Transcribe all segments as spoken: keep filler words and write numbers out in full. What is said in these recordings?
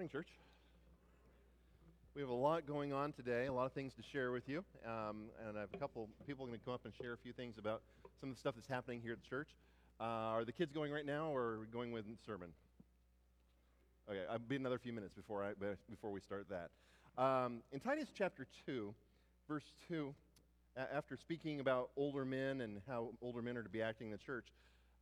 Morning, church. We have a lot going on today, a lot of things to share with you, um, and I have a couple people going to come up and share a few things about some of the stuff that's happening here at the church. Uh, are the kids going right now, or are we going with sermon? Okay, I'll be another few minutes before I before we start that. Um, in Titus chapter two, verse two, after speaking about older men and how older men are to be acting in the church,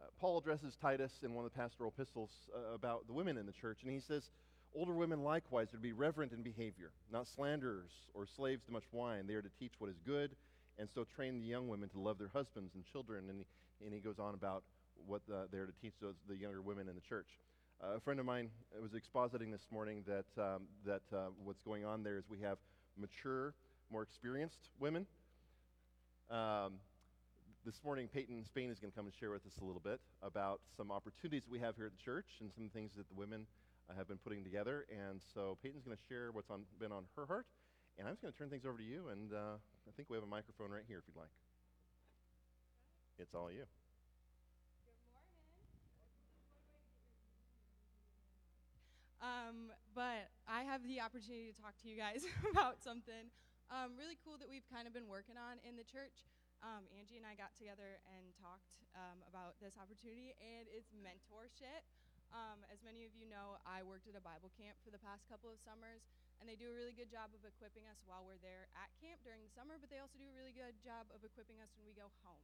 uh, Paul addresses Titus in one of the pastoral epistles uh, about the women in the church, and he says, "Older women likewise are to be reverent in behavior, not slanderers or slaves to much wine. They are to teach what is good, and so train the young women to love their husbands and children." And he, and he goes on about what the, they are to teach those the younger women in the church. Uh, a friend of mine was expositing this morning that um, that uh, what's going on there is we have mature, more experienced women. Um, this morning, Peyton Spain is going to come and share with us a little bit about some opportunities we have here at the church and some things that the women I have been putting together, and so Peyton's going to share what's on, been on her heart, and I'm just going to turn things over to you, and uh, I think we have a microphone right here if you'd like. It's all you. Good morning. Um, but I have the opportunity to talk to you guys about something um, really cool that we've kind of been working on in the church. Um, Angie and I got together and talked um, about this opportunity, and it's mentorship. Um, as many of you know, I worked at a Bible camp for the past couple of summers, and they do a really good job of equipping us while we're there at camp during the summer, but they also do a really good job of equipping us when we go home.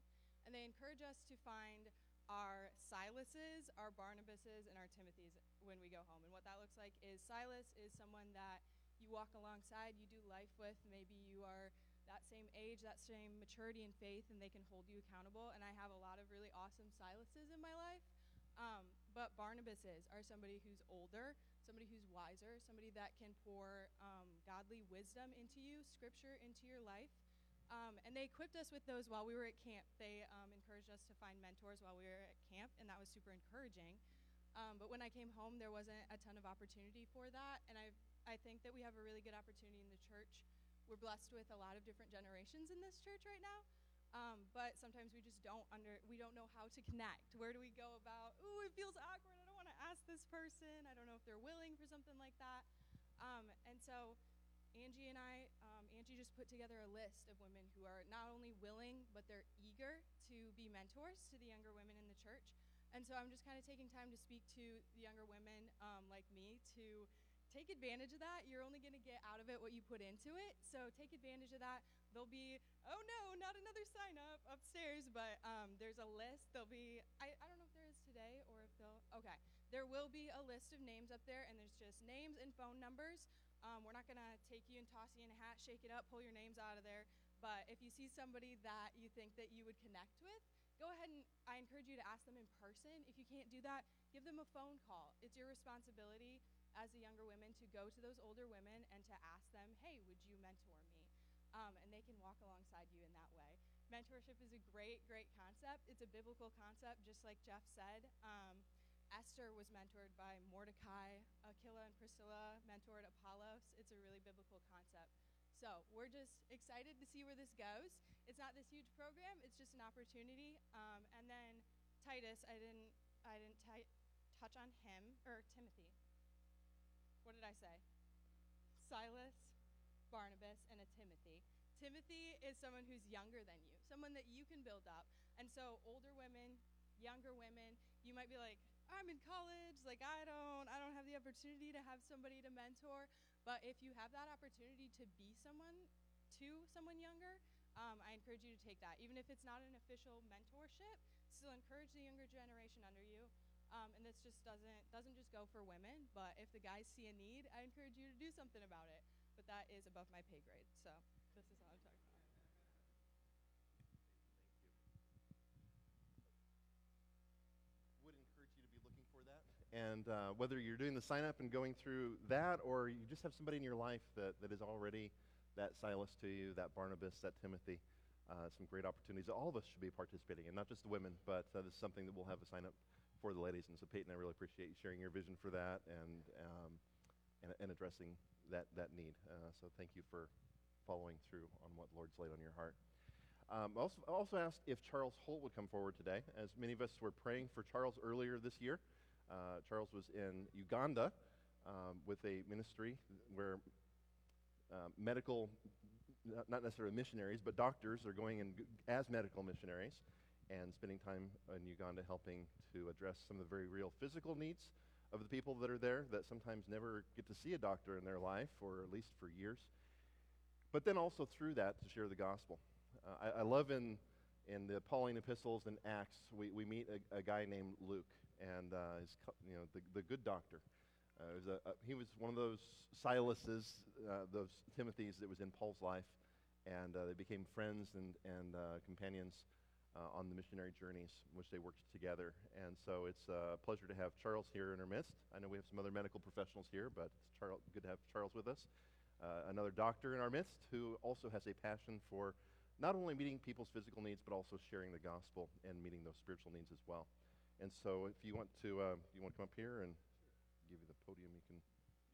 And they encourage us to find our Silases, our Barnabases, and our Timothys when we go home. And what that looks like is Silas is someone that you walk alongside, you do life with, maybe you are that same age, that same maturity in faith, and they can hold you accountable. And I have a lot of really awesome Silases in my life. Um, but Barnabases are somebody who's older, somebody who's wiser, somebody that can pour um, godly wisdom into you, scripture into your life. Um, and they equipped us with those while we were at camp. They um, encouraged us to find mentors while we were at camp, and that was super encouraging. Um, but when I came home, there wasn't a ton of opportunity for that, and I I think that we have a really good opportunity in the church. We're blessed with a lot of different generations in this church right now. Um, but sometimes we just don't under, we don't know how to connect. Where do we go about, ooh, it feels awkward, I don't want to ask this person, I don't know if they're willing for something like that. Um, and so Angie and I, um, Angie just put together a list of women who are not only willing, but they're eager to be mentors to the younger women in the church. And so I'm just kind of taking time to speak to the younger women um, like me to take advantage of that. You're only going to get out of it what you put into it, so take advantage of that. There'll be, oh no, not another sign up upstairs, but um, there's a list. There'll be, I, I don't know if there is today or if they'll, okay. There will be a list of names up there, and there's just names and phone numbers. Um, we're not going to take you and toss you in a hat, shake it up, pull your names out of there, but if you see somebody that you think that you would connect with, go ahead and I encourage you to ask them in person. If you can't do that, give them a phone call. It's your responsibility as the younger women to go to those older women and to ask them, hey, would you mentor me? Um, and they can walk alongside you in that way. Mentorship is a great, great concept. It's a biblical concept, just like Jeff said. Um, Esther was mentored by Mordecai. Aquila and Priscilla mentored Apollos. It's a really biblical concept. So we're just excited to see where this goes. It's not this huge program. It's just an opportunity. Um, and then Titus, I didn't, I didn't t- touch on him, or Timothy. What did I say? Silas, Barnabas, and a Timothy. Timothy is someone who's younger than you, someone that you can build up. And so older women, younger women, you might be like, I'm in college, like I don't, I don't have the opportunity to have somebody to mentor. But if you have that opportunity to be someone to someone younger, um, I encourage you to take that. Even if it's not an official mentorship, still encourage the younger generation under you. Um, and this just doesn't doesn't just go for women, but if the guys see a need, I encourage you to do something about it. But that is above my pay grade, so this is all I'm talking about. Would encourage you to be looking for that. And uh, whether you're doing the sign up and going through that, or you just have somebody in your life that, that is already that Silas to you, that Barnabas, that Timothy, uh, some great opportunities. All of us should be participating, and not just the women, but uh, this is something that we'll have a sign up for the ladies, and so Peyton, I really appreciate you sharing your vision for that and um, and, and addressing that that need. Uh, so thank you for following through on what the Lord's laid on your heart. Um, I also, also asked if Charles Holt would come forward today, as many of us were praying for Charles earlier this year. Uh, Charles was in Uganda um, with a ministry where uh, medical, not necessarily missionaries, but doctors are going in as medical missionaries and spending time in Uganda helping to address some of the very real physical needs of the people that are there that sometimes never get to see a doctor in their life, or at least for years. But then also through that to share the gospel. Uh, I, I love in in the Pauline epistles and Acts, we, we meet a, a guy named Luke, and uh, his, you know, the, the good doctor. Uh, was a, a, he was one of those Silases, uh, those Timothys that was in Paul's life, and uh, they became friends and, and uh, companions Uh, on the missionary journeys in which they worked together. And so it's a pleasure to have Charles here in our midst. I know we have some other medical professionals here, but it's Charles, good to have Charles with us. Uh, another doctor in our midst who also has a passion for not only meeting people's physical needs, but also sharing the gospel and meeting those spiritual needs as well. And so if you want to, uh, you want to come up here and give you the podium, you can.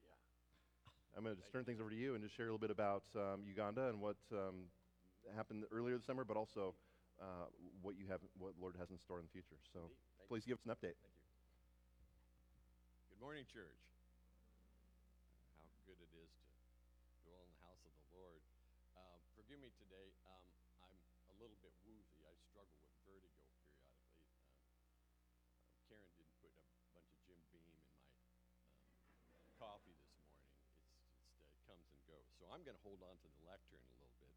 Yeah. I'm going to just turn things over to you and just share a little bit about um, Uganda and what um, happened earlier this summer, but also Uh, what you have, what Lord has in store in the future. So please give us an update. Thank you. Good morning, church. How good it is to dwell in the house of the Lord. Uh, forgive me today. Um, I'm a little bit woozy. I struggle with vertigo periodically. Um, Karen didn't put a bunch of Jim Beam in my um, coffee this morning. It's, it's uh, it comes and goes. So I'm going to hold on to the lectern a little bit.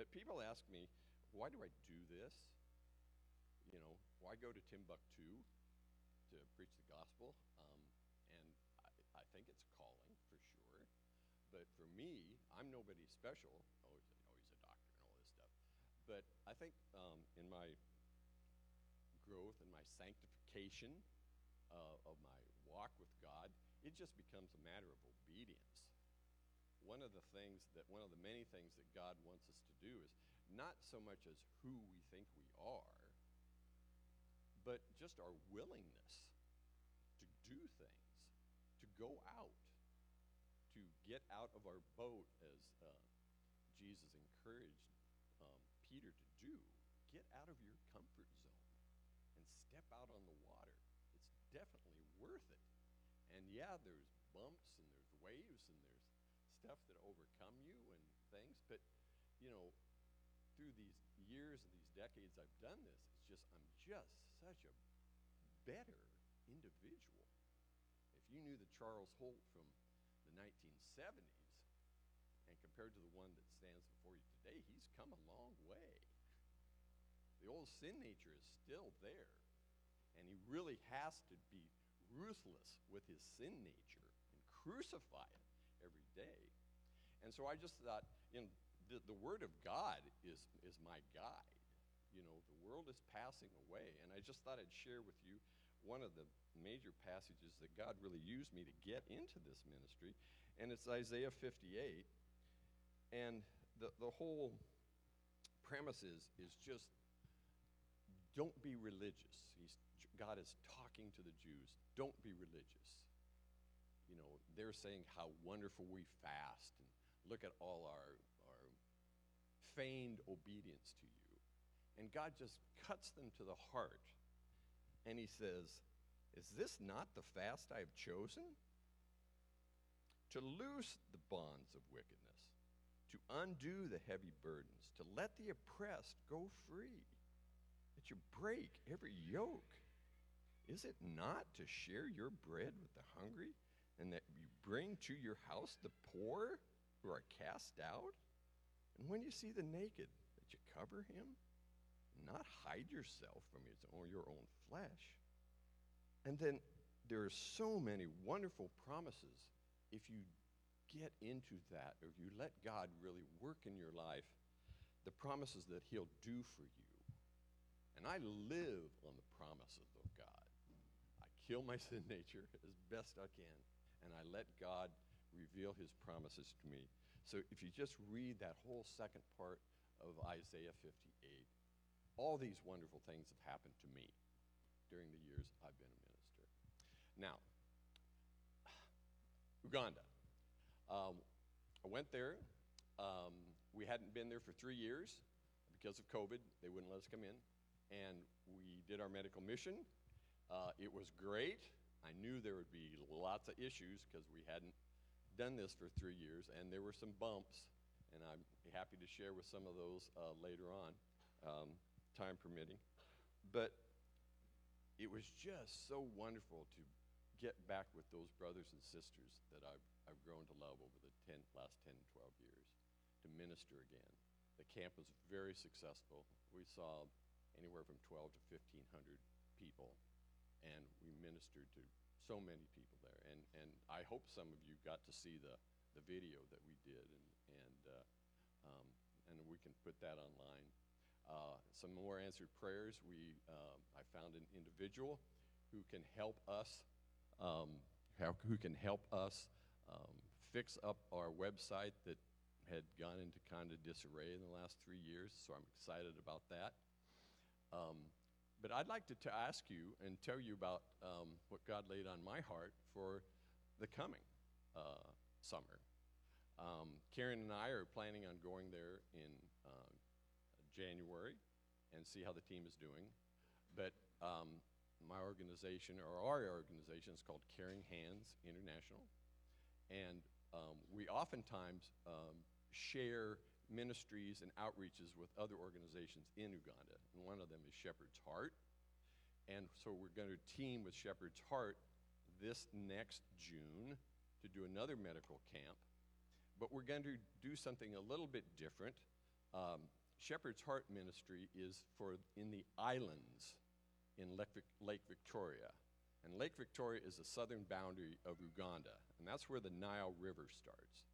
But people ask me, why do I do this? You know, why go to Timbuktu to preach the gospel? Um, and I, I think it's calling, for sure. But for me, I'm nobody special. Oh, he's a, oh, he's a doctor and all this stuff. But I think um, in my growth and my sanctification uh, of my walk with God, it just becomes a matter of obedience. One of the things that, one of the many things that God wants us to do is not so much as who we think we are, but just our willingness to do things, to go out, to get out of our boat, as uh, Jesus encouraged um, Peter to do. Get out of your comfort zone and step out on the water. It's definitely worth it. And yeah, there's bumps and there's waves and there's stuff that overcome you and things, but you know, through these years and these decades I've done this, it's just, I'm just such a better individual. If you knew the Charles Holt from the nineteen seventies and compared to the one that stands before you today, he's come a long way. The old sin nature is still there, and he really has to be ruthless with his sin nature and crucify it every day. And so I just thought, you know, the, the Word of God is is my guide. You know, the world is passing away, and I just thought I'd share with you one of the major passages that God really used me to get into this ministry, and it's Isaiah fifty-eight. And the, the whole premise is, is just don't be religious. He's, God is talking to the Jews. Don't be religious. You know, they're saying how wonderful we fast, and look at all our, our feigned obedience to you. And God just cuts them to the heart, and he says, is this not the fast I have chosen? To loose the bonds of wickedness, to undo the heavy burdens, to let the oppressed go free, that you break every yoke. Is it not to share your bread with the hungry, and that you bring to your house the poor who are cast out? And when you see the naked, that you cover him, and not hide yourself from his own, your own flesh. And then there are so many wonderful promises if you get into that, or if you let God really work in your life, the promises that he'll do for you. And I live on the promises of God. I kill my sin nature as best I can, and I let God reveal his promises to me. So if you just read that whole second part of Isaiah fifty-eight, all these wonderful things have happened to me during the years I've been a minister. Now, Uganda. Um, I went there. Um, we hadn't been there for three years because of COVID. They wouldn't let us come in. And we did our medical mission. Uh, it was great. I knew there would be lots of issues because we hadn't done this for three years, and there were some bumps, and I'm happy to share with some of those uh, later on, um, time permitting. But it was just so wonderful to get back with those brothers and sisters that I've, I've grown to love over the ten, last ten, twelve years, to minister again. The camp was very successful. We saw anywhere from twelve to fifteen hundred people, and we ministered to so many people there. And, and I hope some of you got to see the, the video that we did, and, and, uh, um, and we can put that online. Uh, some more answered prayers. We, uh, I found an individual who can help us, um, who can help us um, fix up our website that had gone into kind of disarray in the last three years, so I'm excited about that. Um, but I'd like to t- ask you and tell you about um, what God laid on my heart for the coming uh, summer. Um, Karen and I are planning on going there in uh, January and see how the team is doing. But um, my organization, or our organization, is called Caring Hands International. And um, we oftentimes um, share ministries and outreaches with other organizations in Uganda. And one of them is Shepherd's Heart. And so we're going to team with Shepherd's Heart this next June to do another medical camp. But we're going to do something a little bit different. Um, Shepherd's Heart ministry is for in the islands in Lake Victoria. And Lake Victoria is the southern boundary of Uganda. And that's where the Nile River starts.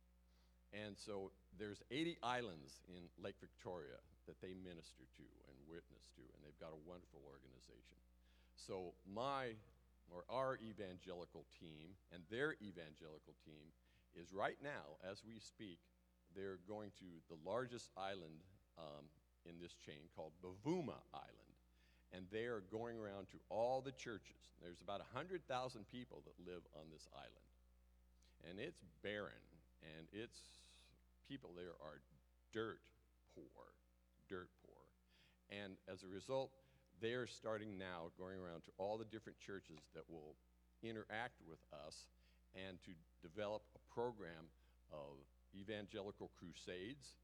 And so there's eighty islands in Lake Victoria that they minister to and witness to, and they've got a wonderful organization. So my, or our evangelical team and their evangelical team is right now, as we speak, they're going to the largest island um, in this chain called Bavuma Island, and they are going around to all the churches. There's about one hundred thousand people that live on this island, and it's barren. And its people there are dirt poor, dirt poor. And as a result, they are starting now going around to all the different churches that will interact with us and to develop a program of evangelical crusades,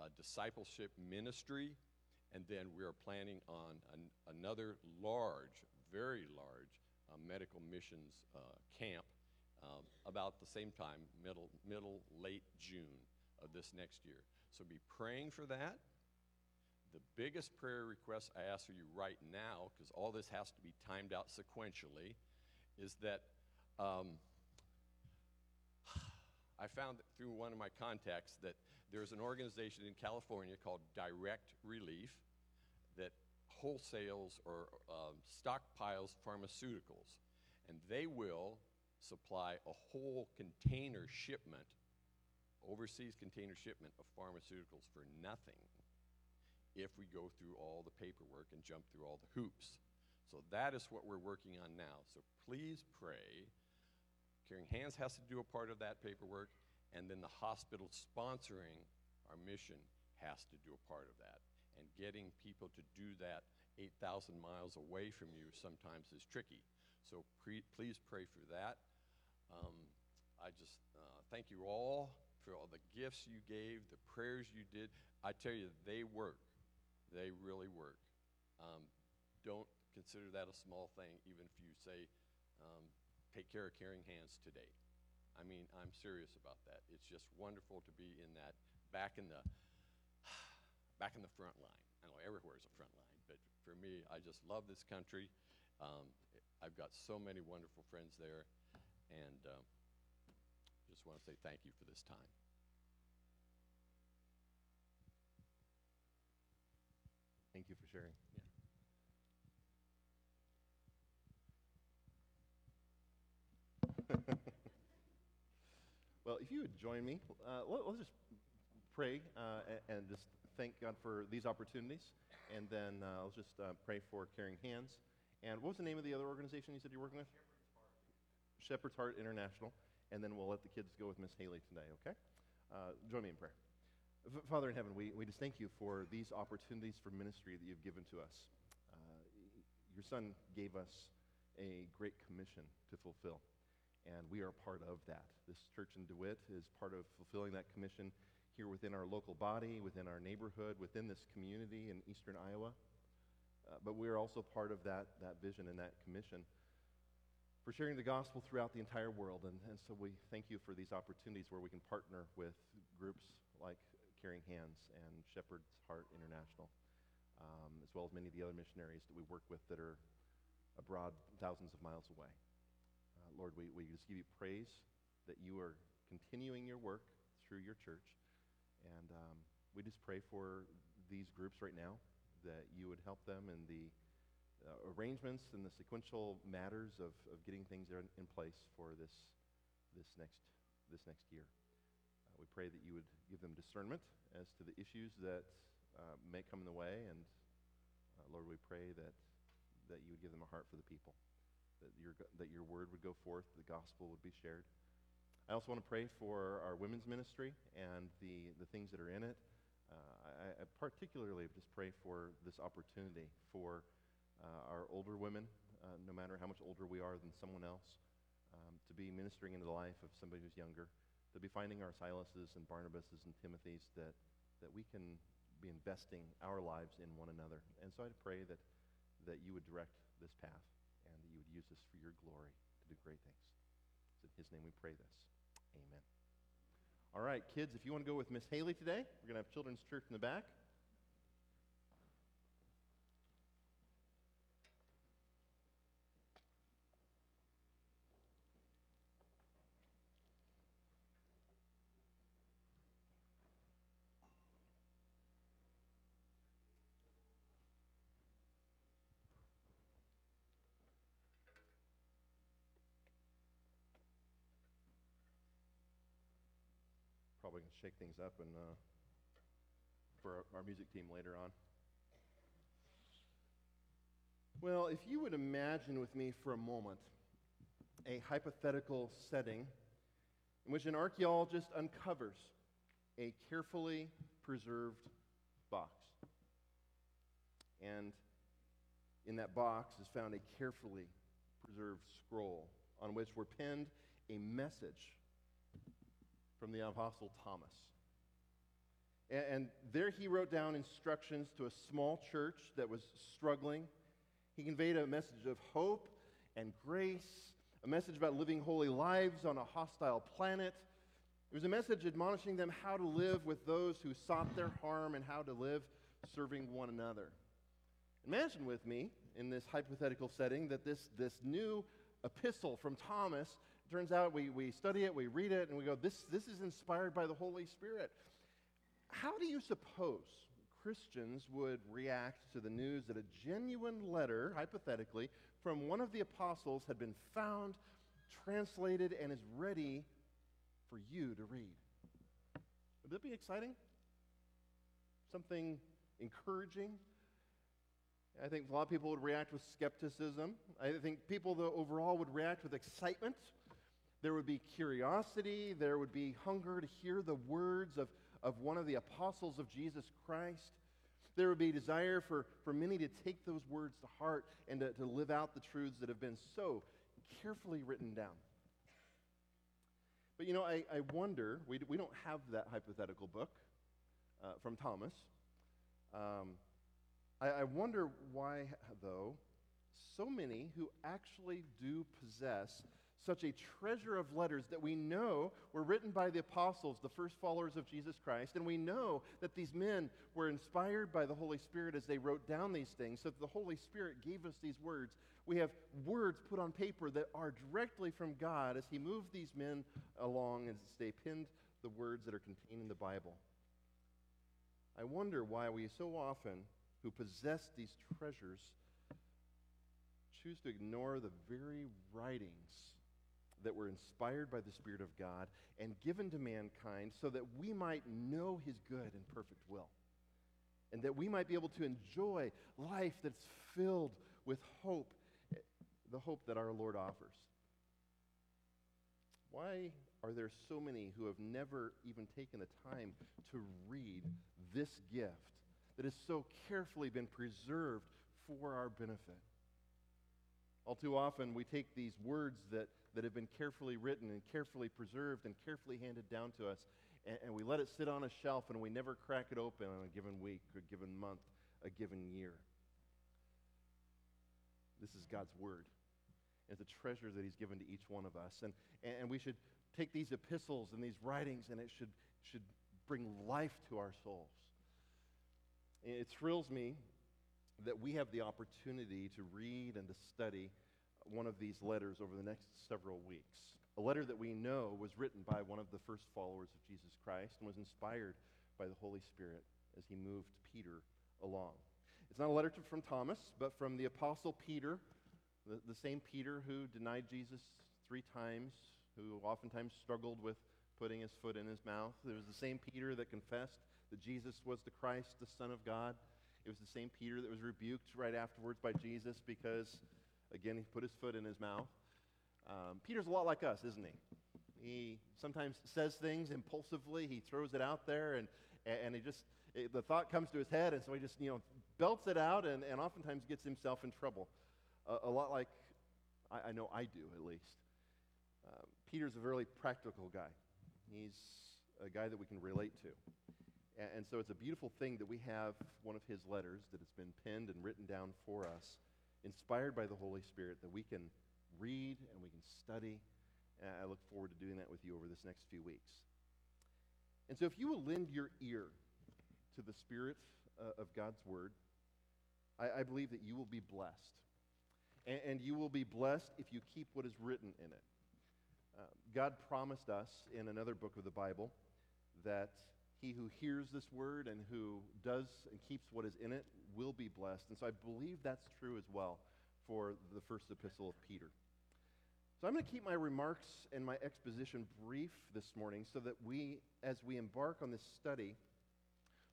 uh, discipleship ministry, and then we are planning on an, another large, very large uh, medical missions uh, camp Um, about the same time, middle, middle, late June of this next year. So be praying for that. The biggest prayer request I ask for you right now, because all this has to be timed out sequentially, is that um, I found through one of my contacts that there's an organization in California called Direct Relief that wholesales or uh, stockpiles pharmaceuticals, and they will supply a whole container shipment, overseas container shipment of pharmaceuticals for nothing if we go through all the paperwork and jump through all the hoops. So that is what we're working on now. So please pray. Caring Hands has to do a part of that paperwork, and then the hospital sponsoring our mission has to do a part of that. And getting people to do that eight thousand miles away from you sometimes is tricky. So pre- please pray for that. Um, I just uh, thank you all for all the gifts you gave, the prayers you did. I tell you, they work. They really work. Um, don't consider that a small thing, even if you say, um, take care of Caring Hands today. I mean, I'm serious about that. It's just wonderful to be in that, back in the, back in the front line. I know everywhere is a front line, but for me, I just love this country. Um, I've got so many wonderful friends there, and um, just want to say thank you for this time. Thank you for sharing. Yeah. Well, if you would join me, uh, we'll, we'll just pray uh, and just thank God for these opportunities, and then uh, I'll just uh, pray for Caring Hands. And what was the name of the other organization you said you're working with? Shepherd's Heart. Shepherd's Heart International. And then we'll let the kids go with Miss Haley today, okay? Uh, join me in prayer. F- Father in heaven, we, we just thank you for these opportunities for ministry that you've given to us. Uh, your son gave us a great commission to fulfill, and we are part of that. This church in DeWitt is part of fulfilling that commission here within our local body, within our neighborhood, within this community in Eastern Iowa, uh, but we are also part of that, that vision and that commission for sharing the gospel throughout the entire world, and, and so we thank you for these opportunities where we can partner with groups like Caring Hands and Shepherd's Heart International, um, as well as many of the other missionaries that we work with that are abroad thousands of miles away. Uh, Lord, we, we just give you praise that you are continuing your work through your church, and um, we just pray for these groups right now that you would help them in the Uh, arrangements and the sequential matters of, of getting things in, in place for this this next this next year. Uh, we pray that you would give them discernment as to the issues that uh, may come in the way, and uh, Lord, we pray that that you would give them a heart for the people, that your that your word would go forth, the gospel would be shared. I also want to pray for our women's ministry and the the things that are in it. Uh, I, I particularly just pray for this opportunity for Uh, our older women, uh, no matter how much older we are than someone else, um, to be ministering into the life of somebody who's younger, to be finding our Silases and Barnabases and Timothys, that, that we can be investing our lives in one another. And so I pray that, that you would direct this path and that you would use this for your glory to do great things. It's in his name we pray this. Amen. All right, kids, if you want to go with Miss Haley today, we're going to have children's church in the back. Probably going to shake things up and uh, for our, our music team later on. Well, if you would imagine with me for a moment a hypothetical setting in which an archaeologist uncovers a carefully preserved box. And in that box is found a carefully preserved scroll on which were pinned a message from the Apostle Thomas. And, and there he wrote down instructions to a small church that was struggling. He conveyed a message of hope and grace, a message about living holy lives on a hostile planet. It was a message admonishing them how to live with those who sought their harm and how to live serving one another. Imagine with me, in this hypothetical setting, that this, this new epistle from Thomas, turns out we, we study it, we read it, and we go, this, this is inspired by the Holy Spirit. How do you suppose Christians would react to the news that a genuine letter, hypothetically, from one of the apostles had been found, translated, and is ready for you to read? Would that be exciting? Something encouraging? I think a lot of people would react with skepticism. I think people, though, overall would react with excitement. There would be curiosity, there would be hunger to hear the words of, of one of the apostles of Jesus Christ. There would be desire for, for many to take those words to heart and to, to live out the truths that have been so carefully written down. But you know, I, I wonder, we, we don't have that hypothetical book uh, from Thomas. Um, I, I wonder why, though, so many who actually do possess such a treasure of letters that we know were written by the apostles, the first followers of Jesus Christ, and we know that these men were inspired by the Holy Spirit as they wrote down these things, so that the Holy Spirit gave us these words. We have words put on paper that are directly from God as he moved these men along and they penned the words that are contained in the Bible. I wonder why we so often, who possess these treasures, choose to ignore the very writings that were inspired by the Spirit of God and given to mankind so that we might know his good and perfect will, and that we might be able to enjoy life that's filled with hope, the hope that our Lord offers. Why are there so many who have never even taken the time to read this gift that has so carefully been preserved for our benefit? All too often we take these words that, that have been carefully written and carefully preserved and carefully handed down to us, and, and we let it sit on a shelf and we never crack it open on a given week, a given month, a given year. This is God's Word. It's a treasure that He's given to each one of us. And, and we should take these epistles and these writings, and it should, should bring life to our souls. It thrills me that we have the opportunity to read and to study one of these letters over the next several weeks. A letter that we know was written by one of the first followers of Jesus Christ and was inspired by the Holy Spirit as he moved Peter along. It's not a letter to, from Thomas, but from the Apostle Peter, the, the same Peter who denied Jesus three times, who oftentimes struggled with putting his foot in his mouth. It was the same Peter that confessed that Jesus was the Christ, the Son of God. It was the same Peter that was rebuked right afterwards by Jesus because, again, he put his foot in his mouth. Um, Peter's a lot like us, isn't he? He sometimes says things impulsively. He throws it out there, and and he just it, the thought comes to his head, and so he just you know belts it out, and, and oftentimes gets himself in trouble. A, a lot like I, I know I do, at least. Uh, Peter's a really practical guy. He's a guy that we can relate to. And so it's a beautiful thing that we have one of his letters that has been penned and written down for us, inspired by the Holy Spirit, that we can read and we can study. And I look forward to doing that with you over this next few weeks. And so if you will lend your ear to the Spirit uh, of God's Word, I, I believe that you will be blessed. And, and you will be blessed if you keep what is written in it. Uh, God promised us in another book of the Bible that he who hears this word and who does and keeps what is in it will be blessed. And so I believe that's true as well for the first epistle of Peter. So I'm going to keep my remarks and my exposition brief this morning so that we, as we embark on this study,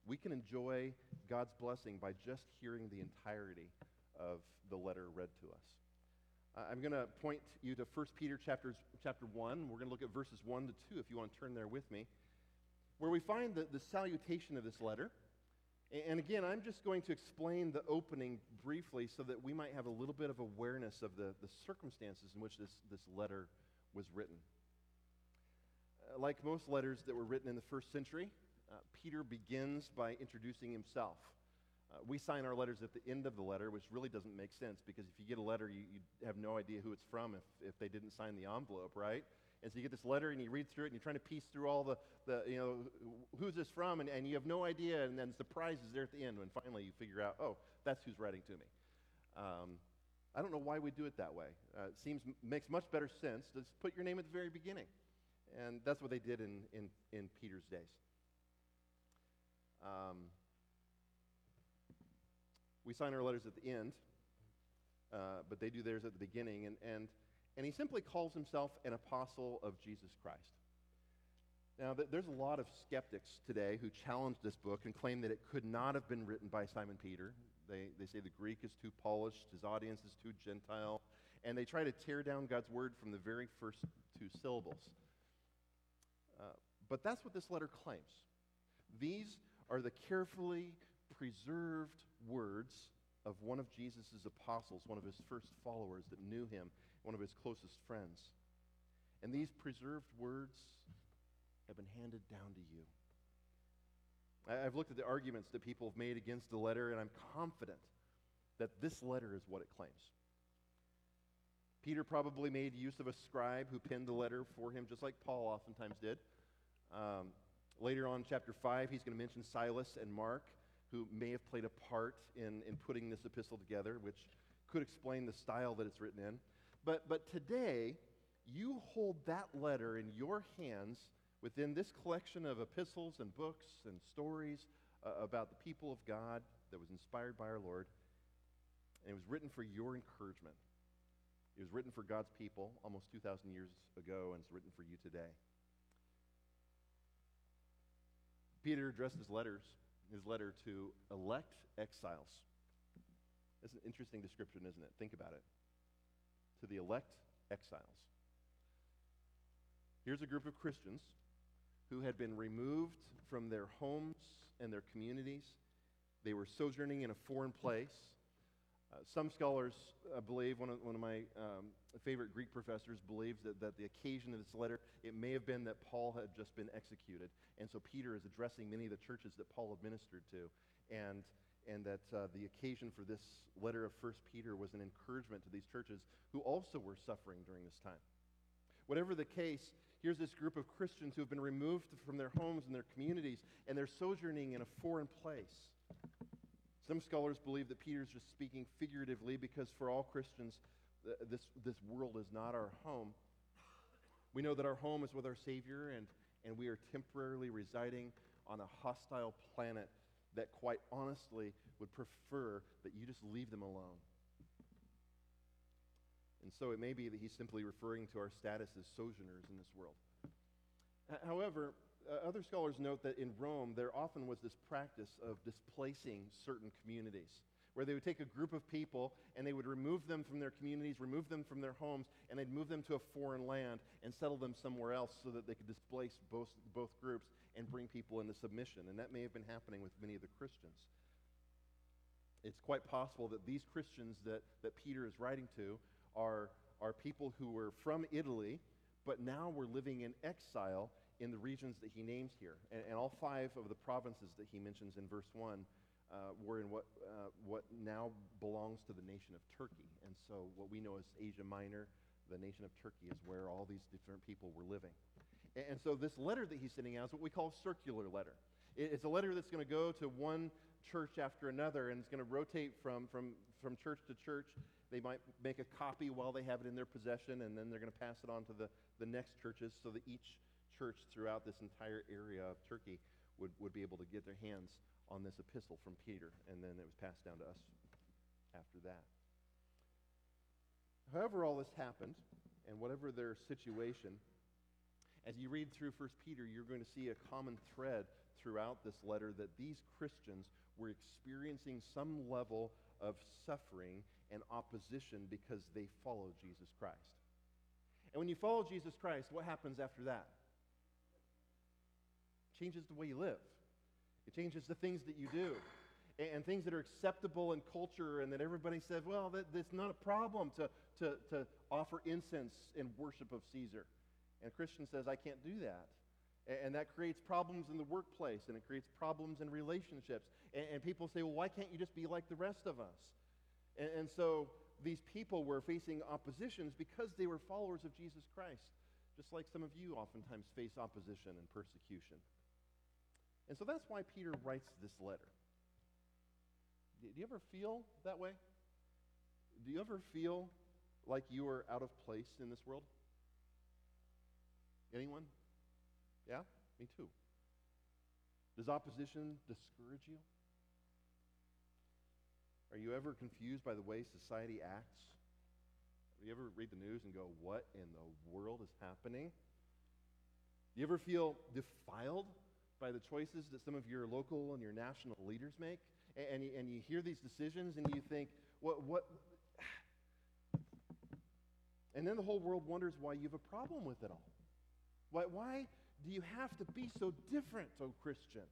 we can enjoy God's blessing by just hearing the entirety of the letter read to us. I'm going to point you to First Peter chapters, chapter one. We're going to look at verses one to two if you want to turn there with me, where we find the, the salutation of this letter. And again, I'm just going to explain the opening briefly so that we might have a little bit of awareness of the, the circumstances in which this, this letter was written. Uh, like most letters that were written in the first century, uh, Peter begins by introducing himself. Uh, we sign our letters at the end of the letter, which really doesn't make sense, because if you get a letter, you, you have no idea who it's from if, if they didn't sign the envelope, right? And so you get this letter, and you read through it, and you're trying to piece through all the, the you know, who's this from, and, and you have no idea, and then surprise is there at the end when finally you figure out, oh, that's who's writing to me. Um, I don't know why we do it that way. Uh, it seems makes much better sense to just put your name at the very beginning, and that's what they did in in, in Peter's days. Um, we sign our letters at the end, uh, but they do theirs at the beginning, and and. And he simply calls himself an apostle of Jesus Christ. Now, there's a lot of skeptics today who challenge this book and claim that it could not have been written by Simon Peter. They they say the Greek is too polished, his audience is too Gentile, and they try to tear down God's word from the very first two syllables. Uh, but that's what this letter claims. These are the carefully preserved words of one of Jesus' apostles, one of his first followers that knew him, one of his closest friends. And these preserved words have been handed down to you. I've looked at the arguments that people have made against the letter, and I'm confident that this letter is what it claims. Peter probably made use of a scribe who penned the letter for him, just like Paul oftentimes did. Um, later on in chapter five, he's going to mention Silas and Mark, who may have played a part in, in putting this epistle together, which could explain the style that it's written in. But, but today, you hold that letter in your hands within this collection of epistles and books and stories uh, about the people of God that was inspired by our Lord. And it was written for your encouragement. It was written for God's people almost two thousand years ago, and it's written for you today. Peter addressed his letters his letter to elect exiles. That's an interesting description, isn't it? Think about it. To the elect exiles. Here's a group of Christians who had been removed from their homes and their communities. They were sojourning in a foreign place. Uh, some scholars uh, believe, one of, one of my um, favorite Greek professors believes that, that the occasion of this letter, it may have been that Paul had just been executed. And so Peter is addressing many of the churches that Paul had ministered to. And and that uh, the occasion for this letter of First Peter was an encouragement to these churches who also were suffering during this time. Whatever the case, here's this group of Christians who have been removed from their homes and their communities, and they're sojourning in a foreign place. Some scholars believe that Peter's just speaking figuratively because for all Christians, th- this, this world is not our home. We know that our home is with our Savior, and, and we are temporarily residing on a hostile planet that quite honestly would prefer that you just leave them alone. And so it may be that he's simply referring to our status as sojourners in this world. H- however, Uh, other scholars note that in Rome, there often was this practice of displacing certain communities, where they would take a group of people and they would remove them from their communities, remove them from their homes, and they'd move them to a foreign land and settle them somewhere else so that they could displace both, both groups and bring people into submission. And that may have been happening with many of the Christians. It's quite possible that these Christians that, that Peter is writing to are, are people who were from Italy, but now were living in exile in the regions that he names here. And, and all five of the provinces that he mentions in verse one uh, were in what uh, what now belongs to the nation of Turkey. And so what we know as Asia Minor, the nation of Turkey, is where all these different people were living. And, and so this letter that he's sending out is what we call a circular letter. It, it's a letter that's going to go to one church after another, and it's going to rotate from, from, from church to church. They might make a copy while they have it in their possession, and then they're going to pass it on to the, the next churches so that each church throughout this entire area of Turkey would, would be able to get their hands on this epistle from Peter, and then it was passed down to us after that. However all this happened, and whatever their situation, as you read through First Peter, you're going to see a common thread throughout this letter that these Christians were experiencing some level of suffering and opposition because they follow Jesus Christ. And when you follow Jesus Christ, what happens after that? Changes the way you live. It changes the things that you do, and, and things that are acceptable in culture, and that everybody said, well, that, that's not a problem to, to, to offer incense and worship of Caesar. And a Christian says, I can't do that. And, and that creates problems in the workplace, and it creates problems in relationships. And, and people say, well, why can't you just be like the rest of us? And, and so these people were facing oppositions because they were followers of Jesus Christ, just like some of you oftentimes face opposition and persecution. And so that's why Peter writes this letter. Do you ever feel that way? Do you ever feel like you are out of place in this world? Anyone? Yeah, me too. Does opposition discourage you? Are you ever confused by the way society acts? Do you ever read the news and go, what in the world is happening? Do you ever feel defiled by the choices that some of your local and your national leaders make, and, and, you, and you hear these decisions and you think, what, what? And then the whole world wonders why you have a problem with it all. Why, why do you have to be so different, oh Christian?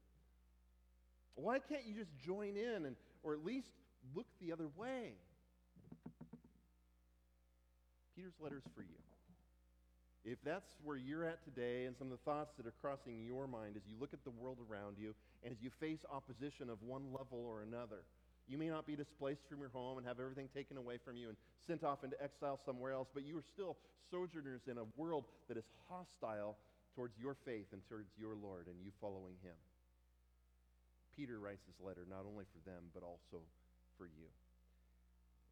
Why can't you just join in and, or at least look the other way? Peter's letter is for you. If that's where you're at today and some of the thoughts that are crossing your mind as you look at the world around you and as you face opposition of one level or another, you may not be displaced from your home and have everything taken away from you and sent off into exile somewhere else, but you are still sojourners in a world that is hostile towards your faith and towards your Lord and you following him. Peter writes this letter not only for them, but also for you.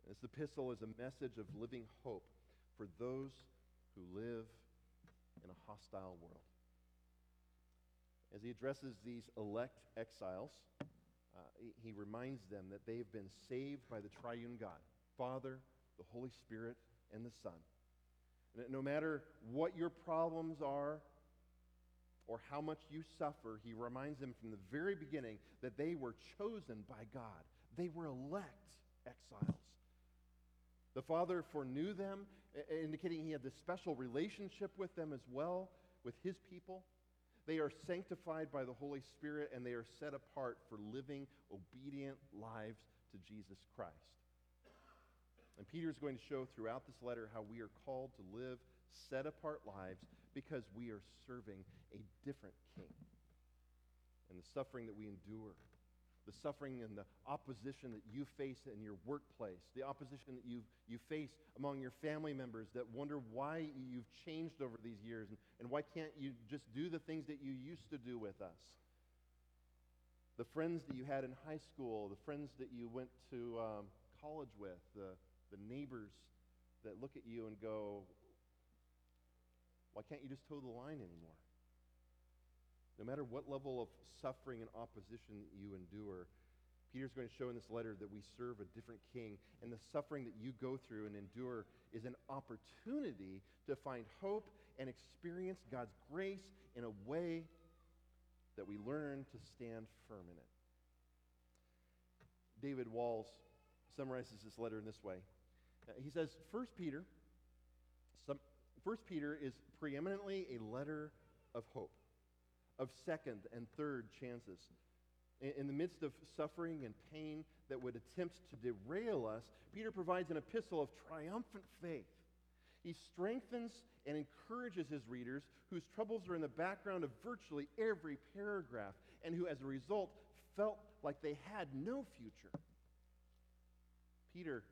This epistle is a message of living hope for those who live in a hostile world. As he addresses these elect exiles, uh, he reminds them that they've been saved by the triune God, Father, the Holy Spirit, and the Son. And no matter what your problems are or how much you suffer, he reminds them from the very beginning that they were chosen by God. They were elect exiles. The Father foreknew them, indicating he had this special relationship with them as well, with his people. They are sanctified by the Holy Spirit, and they are set apart for living obedient lives to Jesus Christ. And Peter is going to show throughout this letter how we are called to live set-apart lives because we are serving a different king. And the suffering that we endure, the suffering and the opposition that you face in your workplace, the opposition that you you face among your family members that wonder why you've changed over these years and, and why can't you just do the things that you used to do with us. The friends that you had in high school, the friends that you went to um, college with, the, the neighbors that look at you and go, why can't you just toe the line anymore? No matter what level of suffering and opposition you endure, Peter's going to show in this letter that we serve a different king, and the suffering that you go through and endure is an opportunity to find hope and experience God's grace in a way that we learn to stand firm in it. David Walls summarizes this letter in this way. He says, First Peter, some, First Peter is preeminently a letter of hope, of second and third chances. In the midst of suffering and pain that would attempt to derail us, Peter provides an epistle of triumphant faith. He strengthens and encourages his readers whose troubles are in the background of virtually every paragraph and who, as a result, felt like they had no future. Peter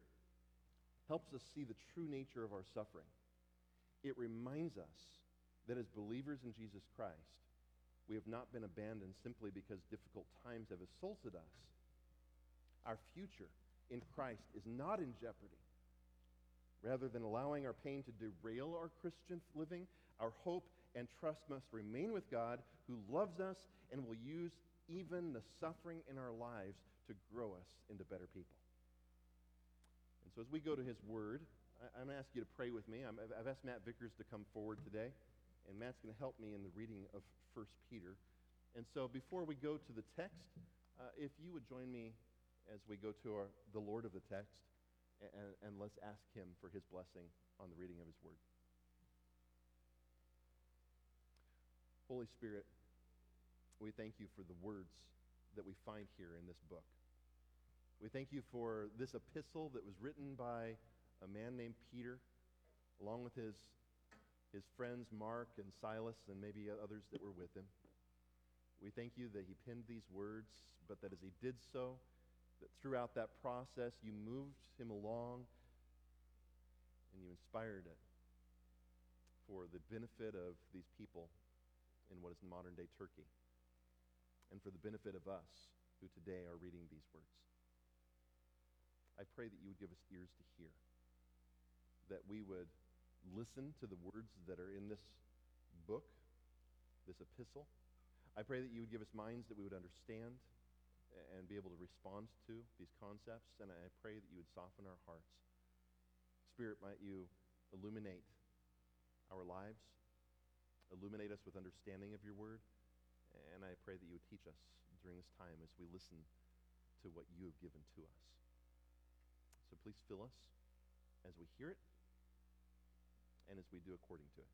helps us see the true nature of our suffering. It reminds us that as believers in Jesus Christ, we have not been abandoned simply because difficult times have assaulted us. Our future in Christ is not in jeopardy. Rather than allowing our pain to derail our Christian living, our hope and trust must remain with God, who loves us and will use even the suffering in our lives to grow us into better people. And so as we go to his word, I, I'm going to ask you to pray with me. I'm, I've asked Matt Vickers to come forward today. And Matt's going to help me in the reading of First Peter. And so before we go to the text, uh, if you would join me as we go to our, the Lord of the text, and, and let's ask him for his blessing on the reading of his word. Holy Spirit, we thank you for the words that we find here in this book. We thank you for this epistle that was written by a man named Peter, along with his his friends Mark and Silas and maybe others that were with him. We thank you that he penned these words, but that as he did so, that throughout that process you moved him along and you inspired it for the benefit of these people in what is modern day Turkey, and for the benefit of us who today are reading these words. I pray that you would give us ears to hear, that we would listen to the words that are in this book, this epistle. I pray that you would give us minds that we would understand and be able to respond to these concepts, and I pray that you would soften our hearts. Spirit, might you illuminate our lives, illuminate us with understanding of your word, and I pray that you would teach us during this time as we listen to what you have given to us. So please fill us as we hear it, and as we do according to it.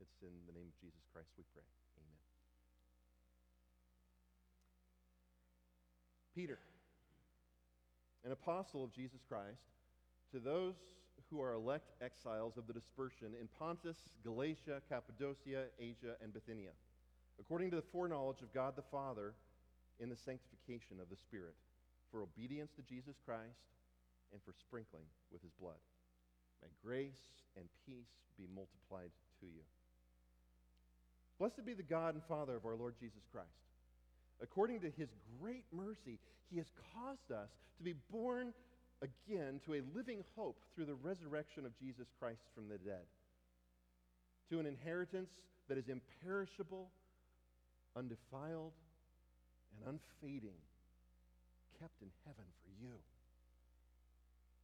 It's in the name of Jesus Christ we pray. Amen. Peter, an apostle of Jesus Christ, to those who are elect exiles of the dispersion in Pontus, Galatia, Cappadocia, Asia, and Bithynia, according to the foreknowledge of God the Father, in the sanctification of the Spirit, for obedience to Jesus Christ and for sprinkling with his blood. May grace and peace be multiplied to you. Blessed be the God and Father of our Lord Jesus Christ. According to his great mercy, he has caused us to be born again to a living hope through the resurrection of Jesus Christ from the dead, to an inheritance that is imperishable, undefiled, and unfading, kept in heaven for you,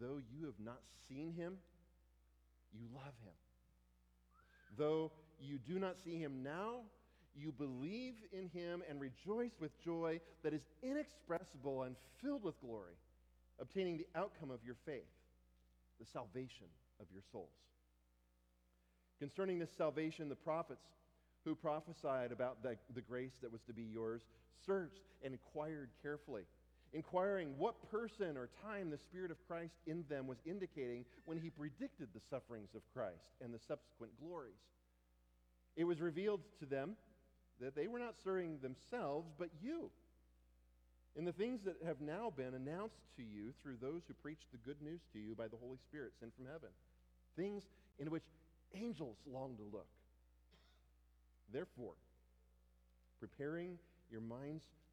Though you have not seen him, you love him. Though you do not see him now, you believe in him and rejoice with joy that is inexpressible and filled with glory, obtaining the outcome of your faith, the salvation of your souls. Concerning this salvation, the prophets who prophesied about the, the grace that was to be yours searched and inquired carefully, inquiring what person or time the Spirit of Christ in them was indicating when he predicted the sufferings of Christ and the subsequent glories. It was revealed to them that they were not serving themselves, but you, in the things that have now been announced to you through those who preached the good news to you by the Holy Spirit sent from heaven, things into which angels long to look. Therefore, preparing your minds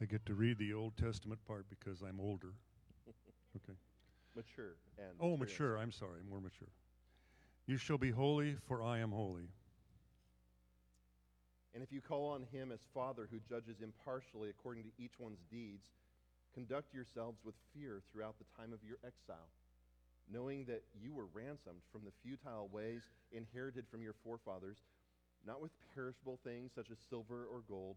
I get to read the Old Testament part because I'm older. Okay. Mature. And oh, mature. I'm sorry. More mature. You shall be holy, for I am holy. And if you call on him as Father who judges impartially according to each one's deeds, conduct yourselves with fear throughout the time of your exile, knowing that you were ransomed from the futile ways inherited from your forefathers, not with perishable things such as silver or gold,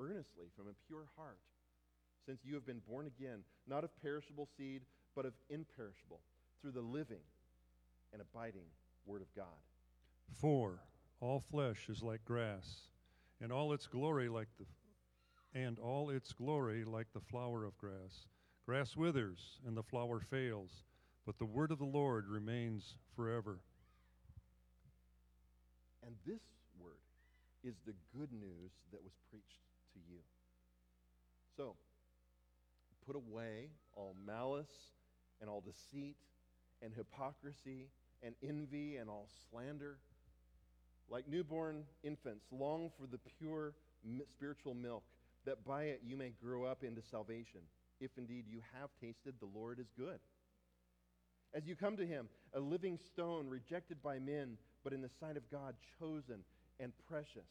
earnestly from a pure heart, since you have been born again, not of perishable seed, but of imperishable, through the living and abiding Word of God. For all flesh is like grass, and all its glory like the and all its glory like the flower of grass. Grass withers and the flower fails, but the word of the Lord remains forever. And this word is the good news that was preached to you. So, put away all malice and all deceit and hypocrisy and envy and all slander. Like newborn infants, long for the pure spiritual milk, that by it you may grow up into salvation, if indeed you have tasted the Lord is good. As you come to him, a living stone rejected by men, but in the sight of God chosen and precious.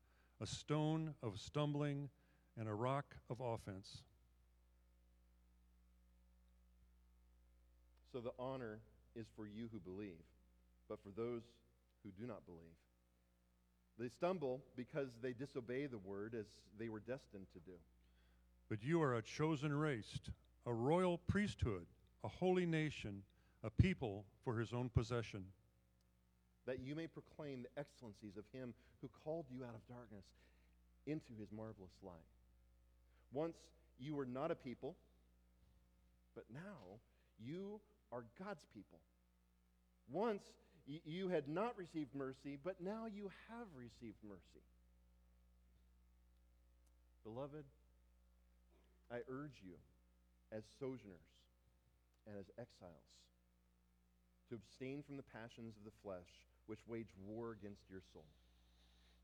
a stone of stumbling and a rock of offense. So the honor is for you who believe, but for those who do not believe. They stumble because they disobey the word as they were destined to do. But you are a chosen race, a royal priesthood, a holy nation, a people for his own possession, that you may proclaim the excellencies of him who called you out of darkness into his marvelous light. Once you were not a people, but now you are God's people. Once you had not received mercy, but now you have received mercy. Beloved, I urge you as sojourners and as exiles to abstain from the passions of the flesh, which wage war against your soul.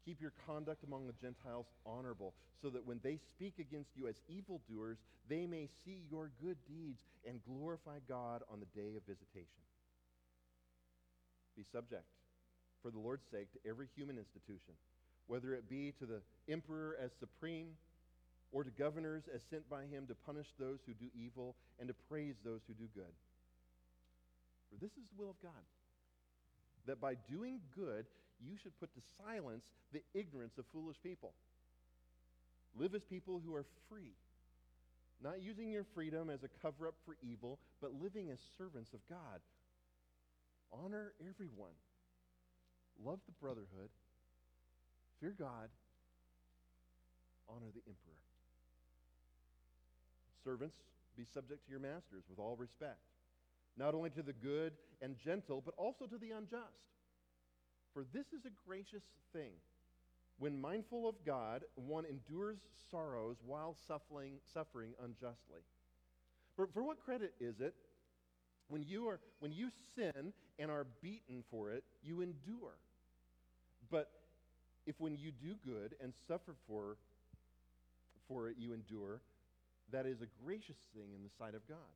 Keep your conduct among the Gentiles honorable, so that when they speak against you as evildoers, they may see your good deeds and glorify God on the day of visitation. Be subject, for the Lord's sake, to every human institution, whether it be to the emperor as supreme, or to governors as sent by him to punish those who do evil and to praise those who do good. For this is the will of God, that by doing good you should put to silence the ignorance of foolish people. Live as people who are free, not using your freedom as a cover-up for evil, but living as servants of God. Honor everyone. Love the brotherhood. Fear God. Honor the emperor. Servants, be subject to your masters with all respect, not only to the good and gentle, but also to the unjust. For this is a gracious thing. When mindful of God, one endures sorrows while suffering, suffering unjustly. For, for what credit is it when you are when you sin and are beaten for it, you endure? But if when you do good and suffer for for it you endure, that is a gracious thing in the sight of God.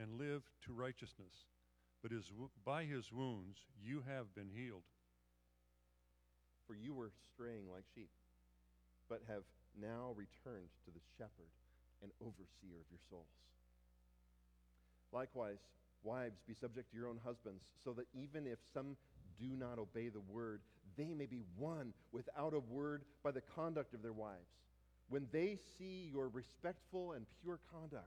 and live to righteousness. But his, by his wounds you have been healed. For you were straying like sheep, but have now returned to the shepherd and overseer of your souls. Likewise, wives, be subject to your own husbands, so that even if some do not obey the word, they may be won without a word by the conduct of their wives, when they see your respectful and pure conduct.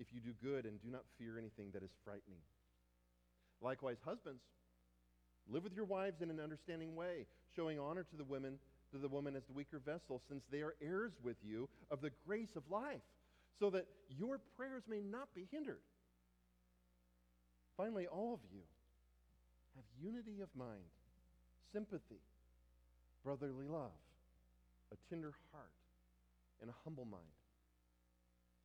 if you do good and do not fear anything that is frightening. Likewise, husbands, live with your wives in an understanding way, showing honor to the women, to the woman as the weaker vessel, since they are heirs with you of the grace of life, so that your prayers may not be hindered. Finally, all of you, have unity of mind, sympathy, brotherly love, a tender heart, and a humble mind.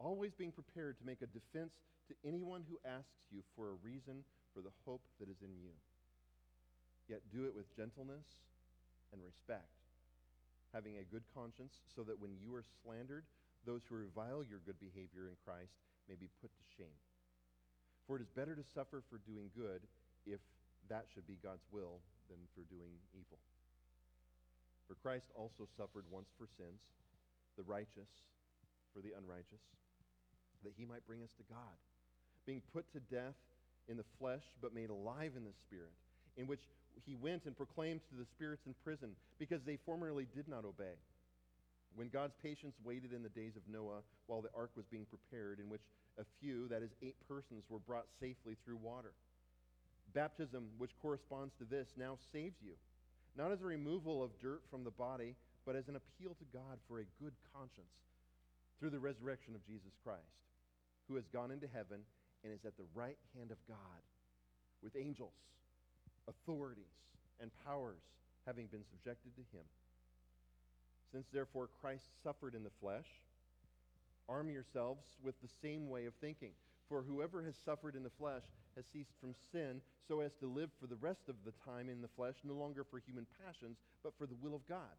always being prepared to make a defense to anyone who asks you for a reason for the hope that is in you. Yet do it with gentleness and respect, having a good conscience, so that when you are slandered, those who revile your good behavior in Christ may be put to shame. For it is better to suffer for doing good, if that should be God's will, than for doing evil. For Christ also suffered once for sins, the righteous for the unrighteous, that he might bring us to God, being put to death in the flesh, but made alive in the Spirit, in which he went and proclaimed to the spirits in prison, because they formerly did not obey, When God's patience waited in the days of Noah while the ark was being prepared, in which a few, that is eight persons, were brought safely through water. Baptism, which corresponds to this, now saves you, not as a removal of dirt from the body, but as an appeal to God for a good conscience through the resurrection of Jesus Christ, who has gone into heaven and is at the right hand of God, with angels, authorities, and powers having been subjected to him. Since therefore Christ suffered in the flesh, arm yourselves with the same way of thinking. For whoever has suffered in the flesh has ceased from sin, so as to live for the rest of the time in the flesh, no longer for human passions, but for the will of God.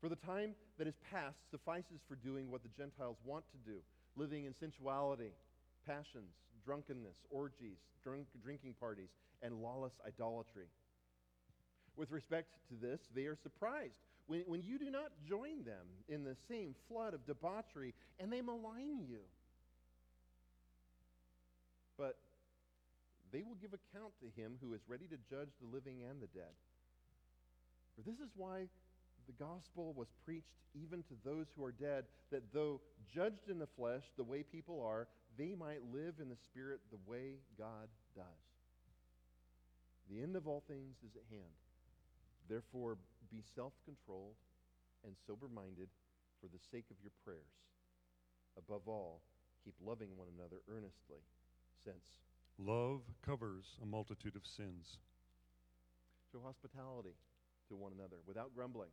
For the time that is past suffices for doing what the Gentiles want to do, living in sensuality, passions, drunkenness, orgies, drunk, drinking parties, and lawless idolatry. With respect to this, they are surprised when, when you do not join them in the same flood of debauchery, and they malign you. But they will give account to him who is ready to judge the living and the dead. For this is why the gospel was preached even to those who are dead, that though judged in the flesh the way people are, they might live in the spirit the way God does. The end of all things is at hand. Therefore, be self-controlled and sober-minded for the sake of your prayers. Above all, keep loving one another earnestly, since love covers a multitude of sins. Show hospitality to one another without grumbling.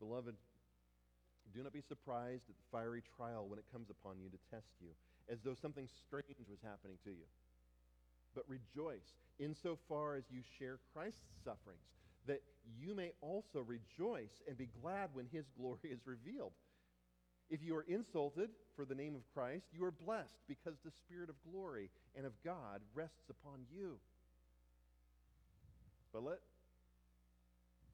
Beloved, do not be surprised at the fiery trial when it comes upon you to test you, as though something strange was happening to you. But rejoice insofar as you share Christ's sufferings, that you may also rejoice and be glad when his glory is revealed. If you are insulted for the name of Christ, you are blessed, because the Spirit of glory and of God rests upon you. But let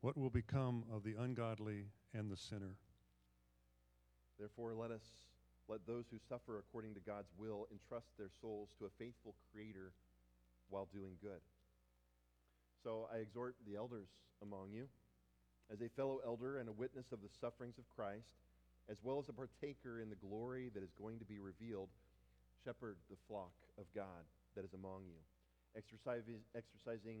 what will become of the ungodly and the sinner? Therefore, let us let those who suffer according to God's will entrust their souls to a faithful Creator while doing good. So I exhort the elders among you, as a fellow elder and a witness of the sufferings of Christ, as well as a partaker in the glory that is going to be revealed, shepherd the flock of God that is among you, exercising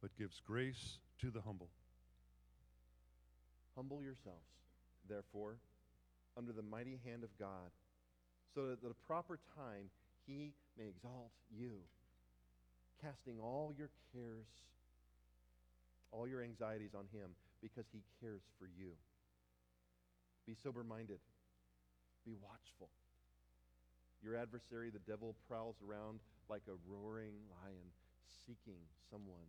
but gives grace to the humble. Humble yourselves, therefore, under the mighty hand of God, so that at the proper time he may exalt you, casting all your cares, all your anxieties on him, because he cares for you. Be sober-minded. Be watchful. Your adversary, the devil, prowls around like a roaring lion, seeking someone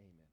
Amen.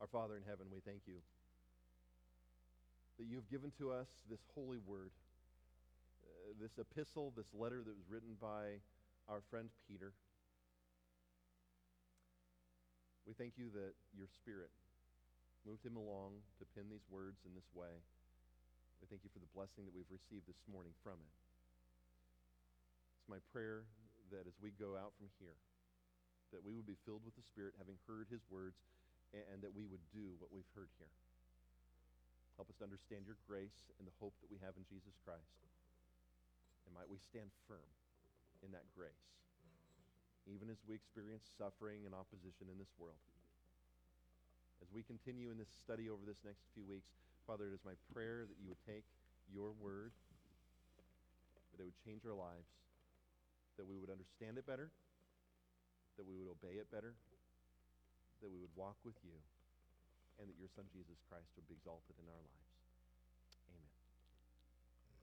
Our Father in heaven, we thank you that you've given to us this holy word, uh, this epistle, this letter that was written by our friend Peter. We thank you that your Spirit moved him along to pen these words in this way. We thank you for the blessing that we've received this morning from it. It's my prayer that as we go out from here, that we would be filled with the Spirit, having heard his words, and that we would do what we've heard here. Help us to understand your grace and the hope that we have in Jesus Christ. And might we stand firm in that grace, even as we experience suffering and opposition in this world. As we continue in this study over this next few weeks, Father, it is my prayer that you would take your word, that it would change our lives, that we would understand it better, that we would obey it better, that we would walk with you, and that your Son Jesus Christ would be exalted in our lives.